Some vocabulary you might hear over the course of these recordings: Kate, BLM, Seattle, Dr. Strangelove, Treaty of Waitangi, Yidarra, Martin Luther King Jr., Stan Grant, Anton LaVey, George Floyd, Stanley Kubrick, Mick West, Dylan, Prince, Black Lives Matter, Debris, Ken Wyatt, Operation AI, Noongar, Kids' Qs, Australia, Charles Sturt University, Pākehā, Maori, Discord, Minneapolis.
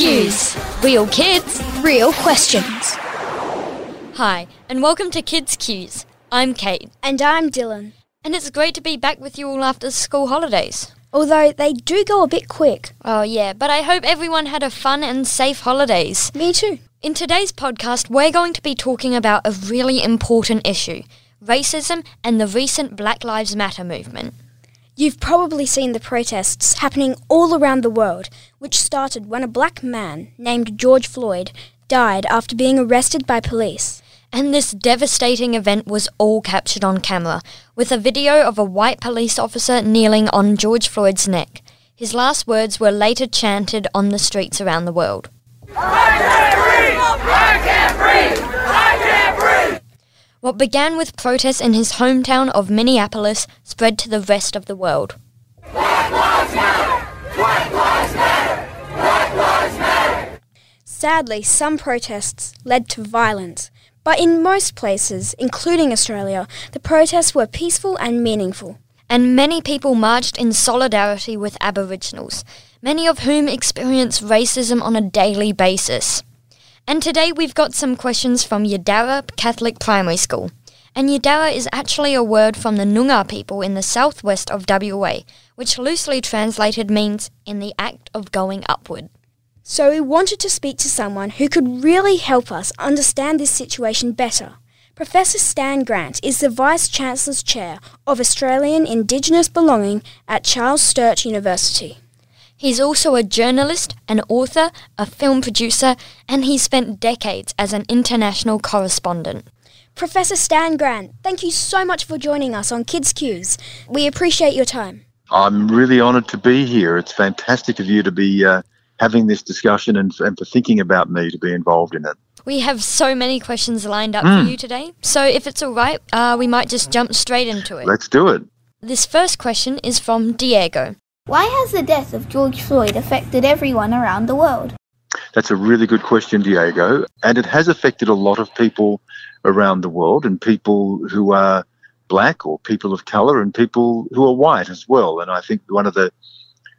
Qs. Real kids, real questions. Hi, and welcome to Kids' Qs. I'm Kate. And I'm Dylan. And it's great to be back with you all after school holidays. Although they do go a bit quick. Oh yeah, but I hope everyone had a fun and safe holidays. Me too. In today's podcast, we're going to be talking about a really important issue, racism and the recent Black Lives Matter movement. You've probably seen the protests happening all around the world, which started when a black man named George Floyd died after being arrested by police. And this devastating event was all captured on camera, with a video of a white police officer kneeling on George Floyd's neck. His last words were later chanted on the streets around the world. I can't breathe! I can't breathe! I can't breathe! What began with protests in his hometown of Minneapolis spread to the rest of the world. Black Lives Matter! Black Lives Matter! Black Lives Matter! Sadly, some protests led to violence. But in most places, including Australia, the protests were peaceful and meaningful. And many people marched in solidarity with Aboriginals, many of whom experience racism on a daily basis. And today we've got some questions from Yidarra Catholic Primary School. And Yidarra is actually a word from the Noongar people in the southwest of WA, which loosely translated means in the act of going upward. So we wanted to speak to someone who could really help us understand this situation better. Professor Stan Grant is the Vice-Chancellor's Chair of Australian Indigenous Belonging at Charles Sturt University. He's also a journalist, an author, a film producer, and he spent decades as an international correspondent. Professor Stan Grant, thank you so much for joining us on Kids' Qs. We appreciate your time. I'm really honoured to be here. It's fantastic of you to be having this discussion and for thinking about me to be involved in it. We have so many questions lined up for you today, so if it's all right, we might just jump straight into it. Let's do it. This first question is from Diego. Why has the death of George Floyd affected everyone around the world? That's a really good question, Diego, and it has affected a lot of people around the world, and people who are black or people of colour and people who are white as well. And I think one of the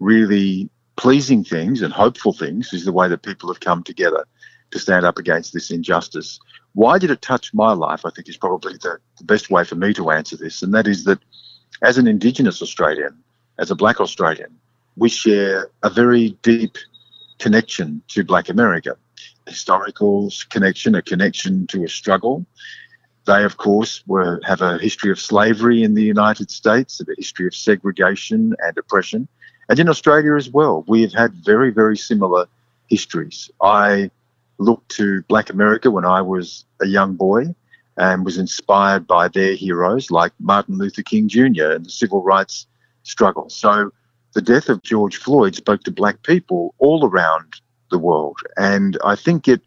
really pleasing things and hopeful things is the way that people have come together to stand up against this injustice. Why did it touch my life, I think, is probably the best way for me to answer this, and that is that as an Indigenous Australian, as a black Australian, we share a very deep connection to black America, a historical connection, a connection to a struggle. They, of course, have a history of slavery in the United States, a history of segregation and oppression. And in Australia as well, we have had very, very similar histories. I looked to Black America when I was a young boy and was inspired by their heroes like Martin Luther King Jr. and the civil rights struggle. So the death of George Floyd spoke to black people all around the world. And I think it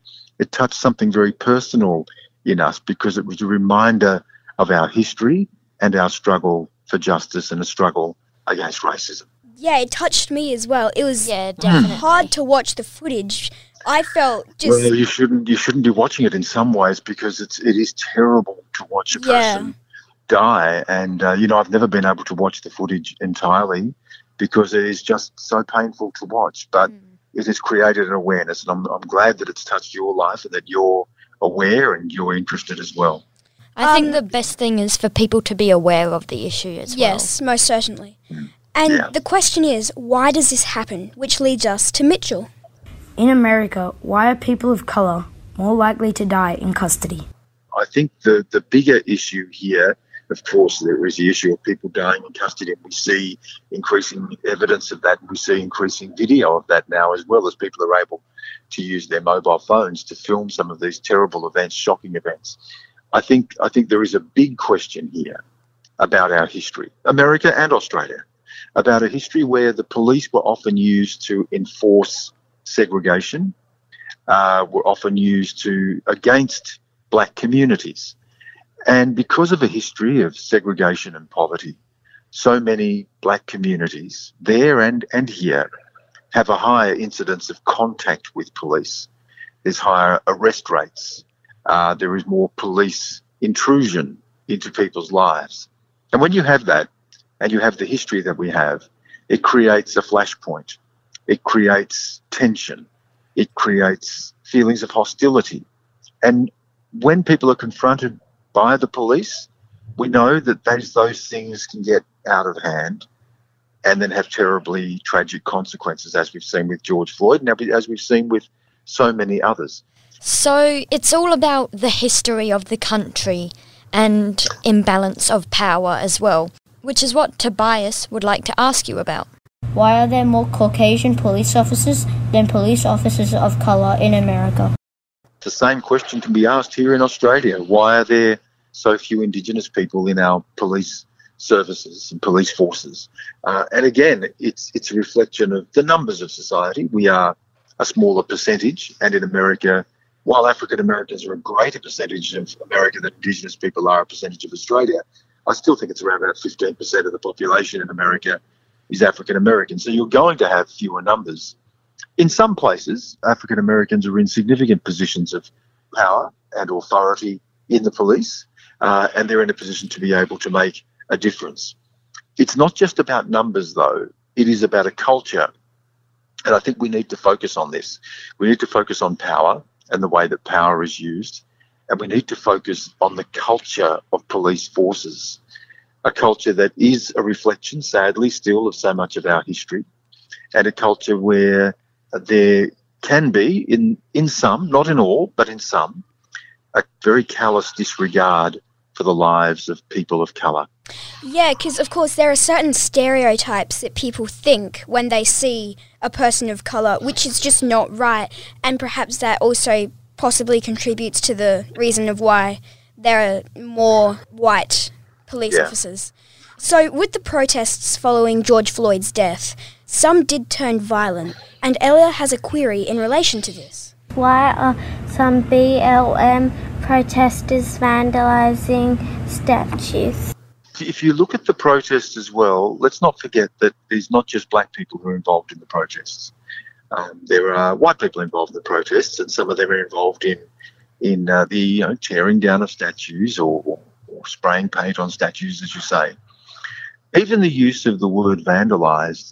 touched something very personal in us because it was a reminder of our history and our struggle for justice and a struggle against racism. Yeah, it touched me as well. It was hard to watch the footage. I felt just... Well, you shouldn't be watching it in some ways because it is terrible to watch a person die. And, I've never been able to watch the footage entirely because it is just so painful to watch. But it has created an awareness, and I'm glad that it's touched your life and that you're aware and you're interested as well. I think the best thing is for people to be aware of the issue as well. Yes, most certainly. Mm. And the question is, why does this happen? Which leads us to Mitchell. In America, why are people of colour more likely to die in custody? I think the bigger issue here, of course, there is the issue of people dying in custody. And we see increasing evidence of that. And we see increasing video of that now, as well as people are able to use their mobile phones to film some of these terrible events, shocking events. I think there is a big question here about our history, America and Australia, about a history where the police were often used to enforce segregation, were often used to against black communities. And because of a history of segregation and poverty, so many black communities there and here have a higher incidence of contact with police. There's higher arrest rates. There is more police intrusion into people's lives. And when you have that, and you have the history that we have, it creates a flashpoint. It creates tension. It creates feelings of hostility. And when people are confronted by the police, we know that those things can get out of hand and then have terribly tragic consequences, as we've seen with George Floyd and as we've seen with so many others. So it's all about the history of the country and imbalance of power as well, which is what Tobias would like to ask you about. Why are there more Caucasian police officers than police officers of colour in America? The same question can be asked here in Australia. Why are there so few Indigenous people in our police services and police forces? And again, it's a reflection of the numbers of society. We are a smaller percentage, and in America, while African Americans are a greater percentage of America than Indigenous people are a percentage of Australia, I still think it's around about 15% of the population in America is African American. So you're going to have fewer numbers. In some places, African Americans are in significant positions of power and authority in the police, and they're in a position to be able to make a difference. It's not just about numbers, though. It is about a culture. And I think we need to focus on this. We need to focus on power and the way that power is used. And we need to focus on the culture of police forces, a culture that is a reflection, sadly, still of so much of our history, and a culture where there can be, in some, not in all, but in some, a very callous disregard for the lives of people of colour. Yeah, because, of course, there are certain stereotypes that people think when they see a person of colour, which is just not right, and perhaps that also possibly contributes to the reason of why there are more white police officers. So with the protests following George Floyd's death, some did turn violent, and Elia has a query in relation to this. Why are some BLM protesters vandalising statues? If you look at the protests as well, let's not forget that there's not just black people who are involved in the protests. There are white people involved in the protests, and some of them are involved in the tearing down of statues or spraying paint on statues, as you say. Even the use of the word vandalised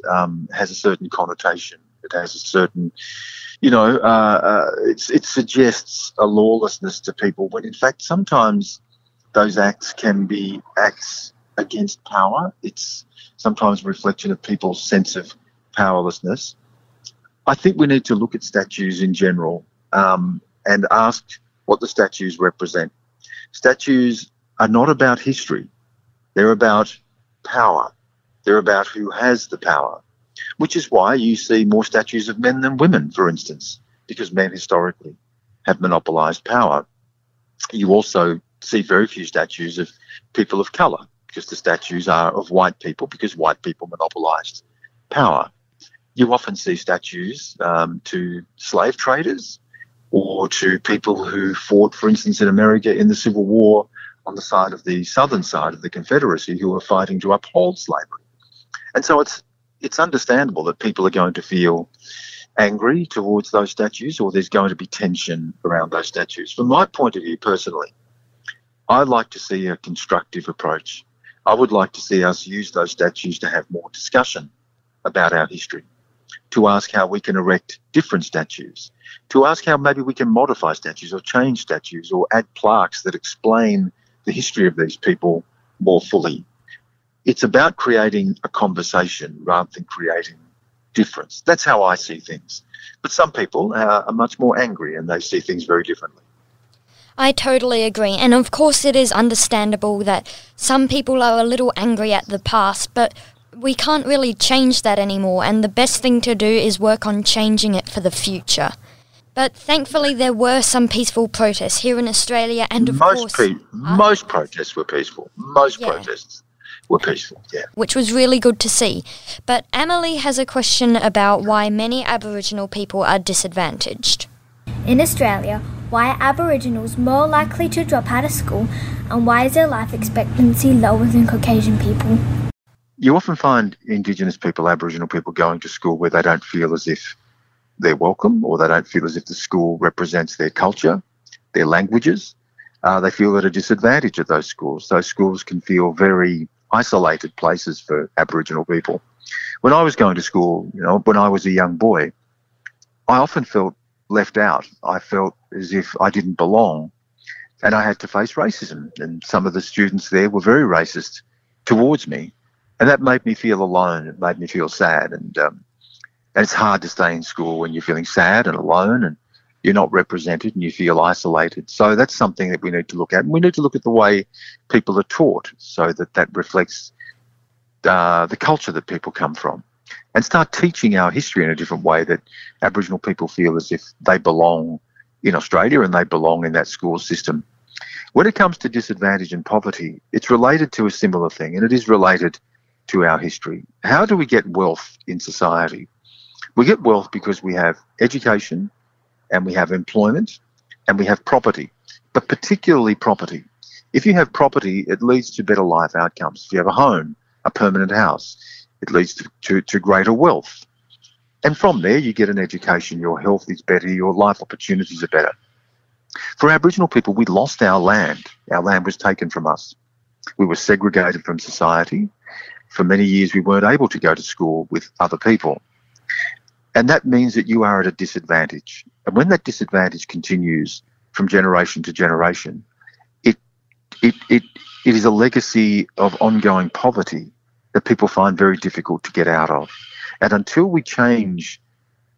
has a certain connotation. It has a certain, it suggests a lawlessness to people, when in fact sometimes those acts can be acts against power. It's sometimes a reflection of people's sense of powerlessness. I think we need to look at statues in general and ask what the statues represent. Statues are not about history. They're about power. They're about who has the power, which is why you see more statues of men than women, for instance, because men historically have monopolised power. You also see very few statues of people of colour because the statues are of white people because white people monopolised power. You often see statues to slave traders or to people who fought, for instance, in America in the Civil War on the side of the southern side of the Confederacy who were fighting to uphold slavery. And so it's understandable that people are going to feel angry towards those statues, or there's going to be tension around those statues. From my point of view personally, I like to see a constructive approach. I would like to see us use those statues to have more discussion about our history, to ask how we can erect different statues, to ask how maybe we can modify statues or change statues or add plaques that explain the history of these people more fully. It's about creating a conversation rather than creating difference. That's how I see things. But some people are much more angry and they see things very differently. I totally agree. And of course it is understandable that some people are a little angry at the past, but we can't really change that anymore, and the best thing to do is work on changing it for the future. But thankfully there were some peaceful protests here in Australia, and of course... Most protests were peaceful. Most protests were peaceful, yeah. Which was really good to see. But Amelie has a question about why many Aboriginal people are disadvantaged. In Australia, why are Aboriginals more likely to drop out of school, and why is their life expectancy lower than Caucasian people? You often find Indigenous people, Aboriginal people, going to school where they don't feel as if they're welcome, or they don't feel as if the school represents their culture, their languages. They feel at a disadvantage at those schools. Those schools can feel very isolated places for Aboriginal people. When I was going to school, when I was a young boy, I often felt left out. I felt as if I didn't belong, and I had to face racism. And some of the students there were very racist towards me, and that made me feel alone. It made me feel sad, and it's hard to stay in school when you're feeling sad and alone, and you're not represented, and you feel isolated. So that's something that we need to look at, and we need to look at the way people are taught, so that that reflects the culture that people come from, and start teaching our history in a different way, that Aboriginal people feel as if they belong in Australia and they belong in that school system. When it comes to disadvantage and poverty, it's related to a similar thing, and it is related to our history. How do we get wealth in society? We get wealth because we have education, and we have employment, and we have property, but particularly property. If you have property, it leads to better life outcomes. If you have a home, a permanent house, it leads to greater wealth. And from there, you get an education, your health is better, your life opportunities are better. For Aboriginal people, we lost our land. Our land was taken from us. We were segregated from society. For many years, we weren't able to go to school with other people. And that means that you are at a disadvantage. And when that disadvantage continues from generation to generation, it is a legacy of ongoing poverty that people find very difficult to get out of. And until we change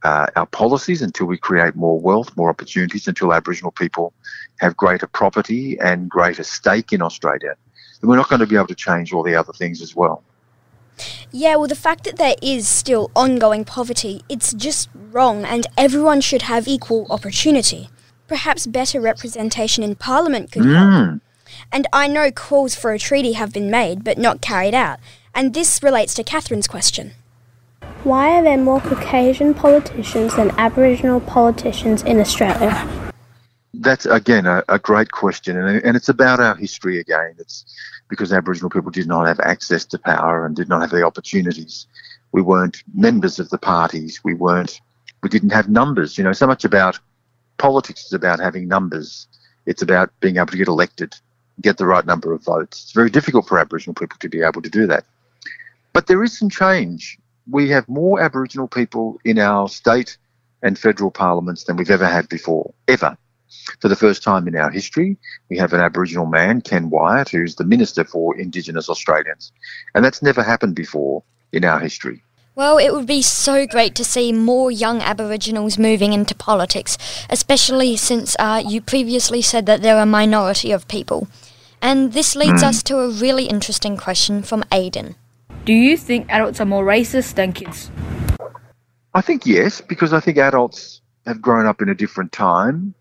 our policies, until we create more wealth, more opportunities, until Aboriginal people have greater property and greater stake in Australia, then we're not going to be able to change all the other things as well. Yeah, well, the fact that there is still ongoing poverty, it's just wrong, and everyone should have equal opportunity. Perhaps better representation in Parliament could help. And I know calls for a treaty have been made, but not carried out. And this relates to Catherine's question. Why are there more Caucasian politicians than Aboriginal politicians in Australia? That's, again, a great question, and it's about our history again. It's because Aboriginal people did not have access to power and did not have the opportunities. We weren't members of the parties. We didn't have numbers. You know, so much about politics is about having numbers. It's about being able to get elected, get the right number of votes. It's very difficult for Aboriginal people to be able to do that. But there is some change. We have more Aboriginal people in our state and federal parliaments than we've ever had before, ever. For the first time in our history, we have an Aboriginal man, Ken Wyatt, who's the Minister for Indigenous Australians. And that's never happened before in our history. Well, it would be so great to see more young Aboriginals moving into politics, especially since you previously said that they're a minority of people. And this leads us to a really interesting question from Aidan. Do you think adults are more racist than kids? I think yes, because I think adults have grown up in a different time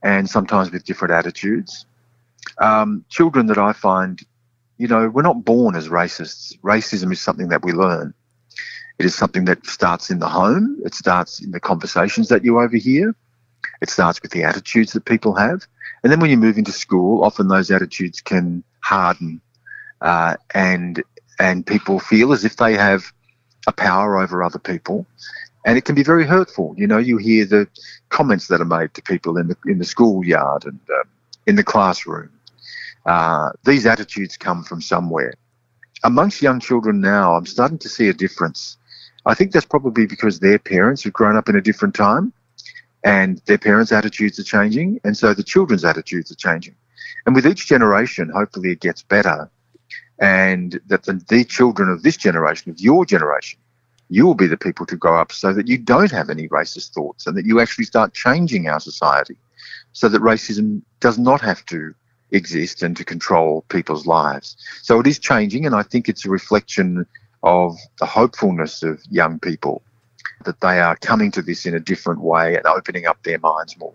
and sometimes with different attitudes. Children that I find, you know, we're not born as racists. Racism is something that we learn. It is something that starts in the home. It starts in the conversations that you overhear. It starts with the attitudes that people have. And then when you move into school, often those attitudes can harden and people feel as if they have a power over other people. And it can be very hurtful. You know, you hear the comments that are made to people in the schoolyard and in the classroom. These attitudes come from somewhere. Amongst young children now, I'm starting to see a difference. I think that's probably because their parents have grown up in a different time and their parents' attitudes are changing, and so the children's attitudes are changing. And with each generation, hopefully it gets better, and that the children of this generation, of your generation, you will be the people to grow up so that you don't have any racist thoughts and that you actually start changing our society so that racism does not have to exist and to control people's lives. So it is changing, and I think it's a reflection of the hopefulness of young people, that they are coming to this in a different way and opening up their minds more.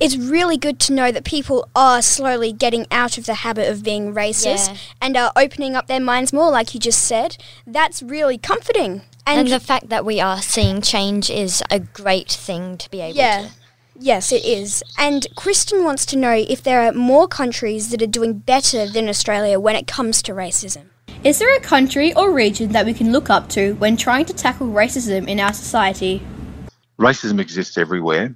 It's really good to know that people are slowly getting out of the habit of being racist and are opening up their minds more, like you just said. That's really comforting. And the fact that we are seeing change is a great thing to be able to. Yes, it is. And Kristen wants to know if there are more countries that are doing better than Australia when it comes to racism. Is there a country or region that we can look up to when trying to tackle racism in our society? Racism exists everywhere,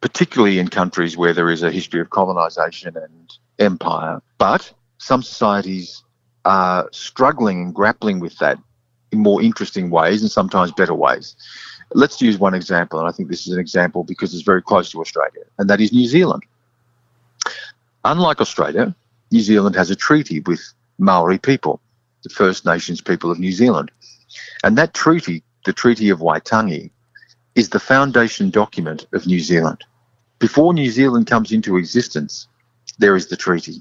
particularly in countries where there is a history of colonisation and empire. But some societies are struggling and grappling with that in more interesting ways and sometimes better ways. Let's use one example, and I think this is an example because it's very close to Australia, and that is New Zealand. Unlike Australia, New Zealand has a treaty with Maori people, the First Nations people of New Zealand. And that treaty, the Treaty of Waitangi, is the foundation document of New Zealand. Before New Zealand comes into existence, there is the treaty.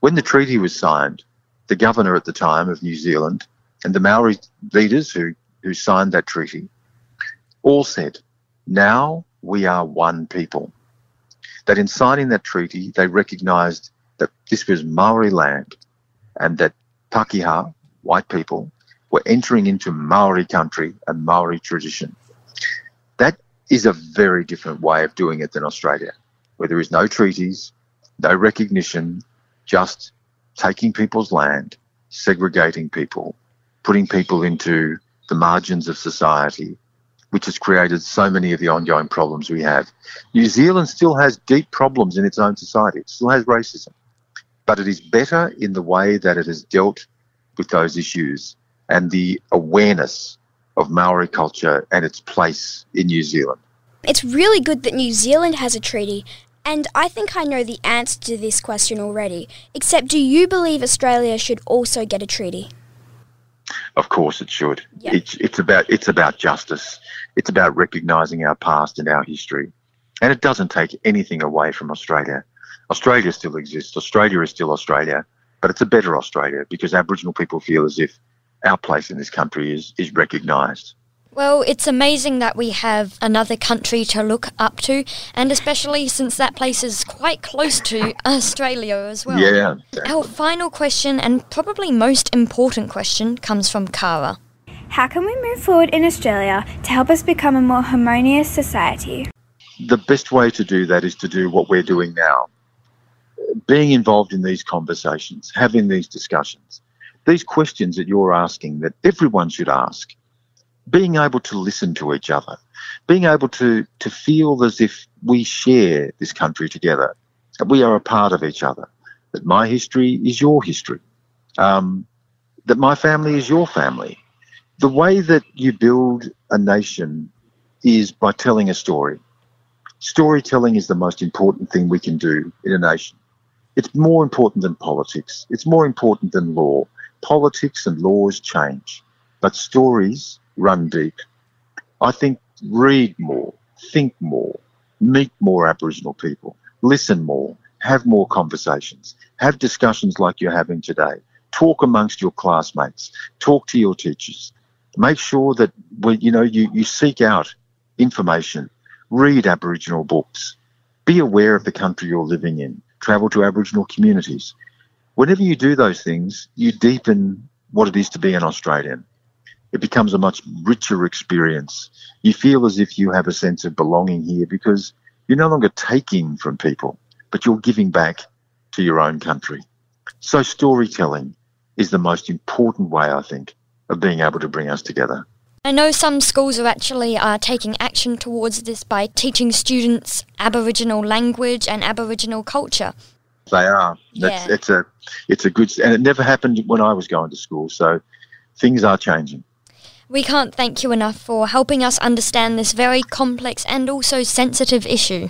When the treaty was signed, the governor at the time of New Zealand and the Maori leaders who signed that treaty all said, now we are one people. That in signing that treaty, they recognised that this was Maori land and that Pākehā, white people, were entering into Maori country and Maori tradition. That is a very different way of doing it than Australia, where there is no treaties, no recognition, just taking people's land, segregating people, putting people into the margins of society, which has created so many of the ongoing problems we have. New Zealand still has deep problems in its own society. It still has racism, but it is better in the way that it has dealt with those issues and the awareness of Maori culture and its place in New Zealand. It's really good that New Zealand has a treaty, and I think I know the answer to this question already, except do you believe Australia should also get a treaty? Of course it should. Yep. It's about justice. It's about recognising our past and our history. And it doesn't take anything away from Australia. Australia still exists. Australia is still Australia, but it's a better Australia because Aboriginal people feel as if our place in this country is recognised. Well, it's amazing that we have another country to look up to, and especially since that place is quite close to Australia as well. Yeah. Exactly. Our final question, and probably most important question, comes from Cara. How can we move forward in Australia to help us become a more harmonious society? The best way to do that is to do what we're doing now. Being involved in these conversations, having these discussions, these questions that you're asking that everyone should ask, being able to listen to each other, being able to feel as if we share this country together, that we are a part of each other, that my history is your history, that my family is your family. The way that you build a nation is by telling a story. Storytelling is the most important thing we can do in a nation. It's more important than politics. It's more important than law. Politics and laws change, but stories run deep. I think read more, think more, meet more Aboriginal people, listen more, have more conversations, have discussions like you're having today, talk amongst your classmates, talk to your teachers, make sure that you seek out information, read Aboriginal books, be aware of the country you're living in, travel to Aboriginal communities. Whenever you do those things, you deepen what it is to be an Australian. It becomes a much richer experience. You feel as if you have a sense of belonging here because you're no longer taking from people, but you're giving back to your own country. So storytelling is the most important way, I think, of being able to bring us together. I know some schools are actually taking action towards this by teaching students Aboriginal language and Aboriginal culture. They are. That's, yeah. It's a good... And it never happened when I was going to school, so things are changing. We can't thank you enough for helping us understand this very complex and also sensitive issue.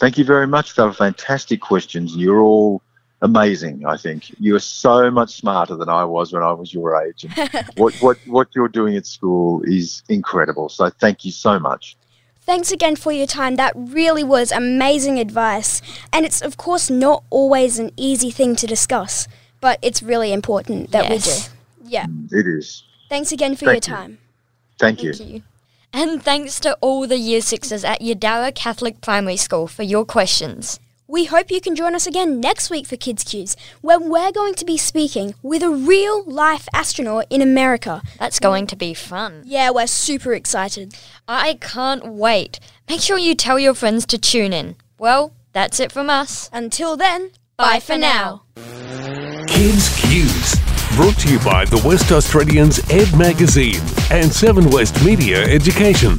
Thank you very much. They were fantastic questions. You're all amazing, I think. You are so much smarter than I was when I was your age. And what you're doing at school is incredible. So thank you so much. Thanks again for your time. That really was amazing advice. And it's, of course, not always an easy thing to discuss, but it's really important that we do. Yeah. It is. Thanks again for your time. Thank you. And thanks to all the Year 6s at Yidarra Catholic Primary School for your questions. We hope you can join us again next week for Kids' Qs, when we're going to be speaking with a real-life astronaut in America. That's going to be fun. Yeah, we're super excited. I can't wait. Make sure you tell your friends to tune in. Well, that's it from us. Until then, bye for now. Kids' Qs. Brought to you by the West Australian's Ed Magazine and Seven West Media Education.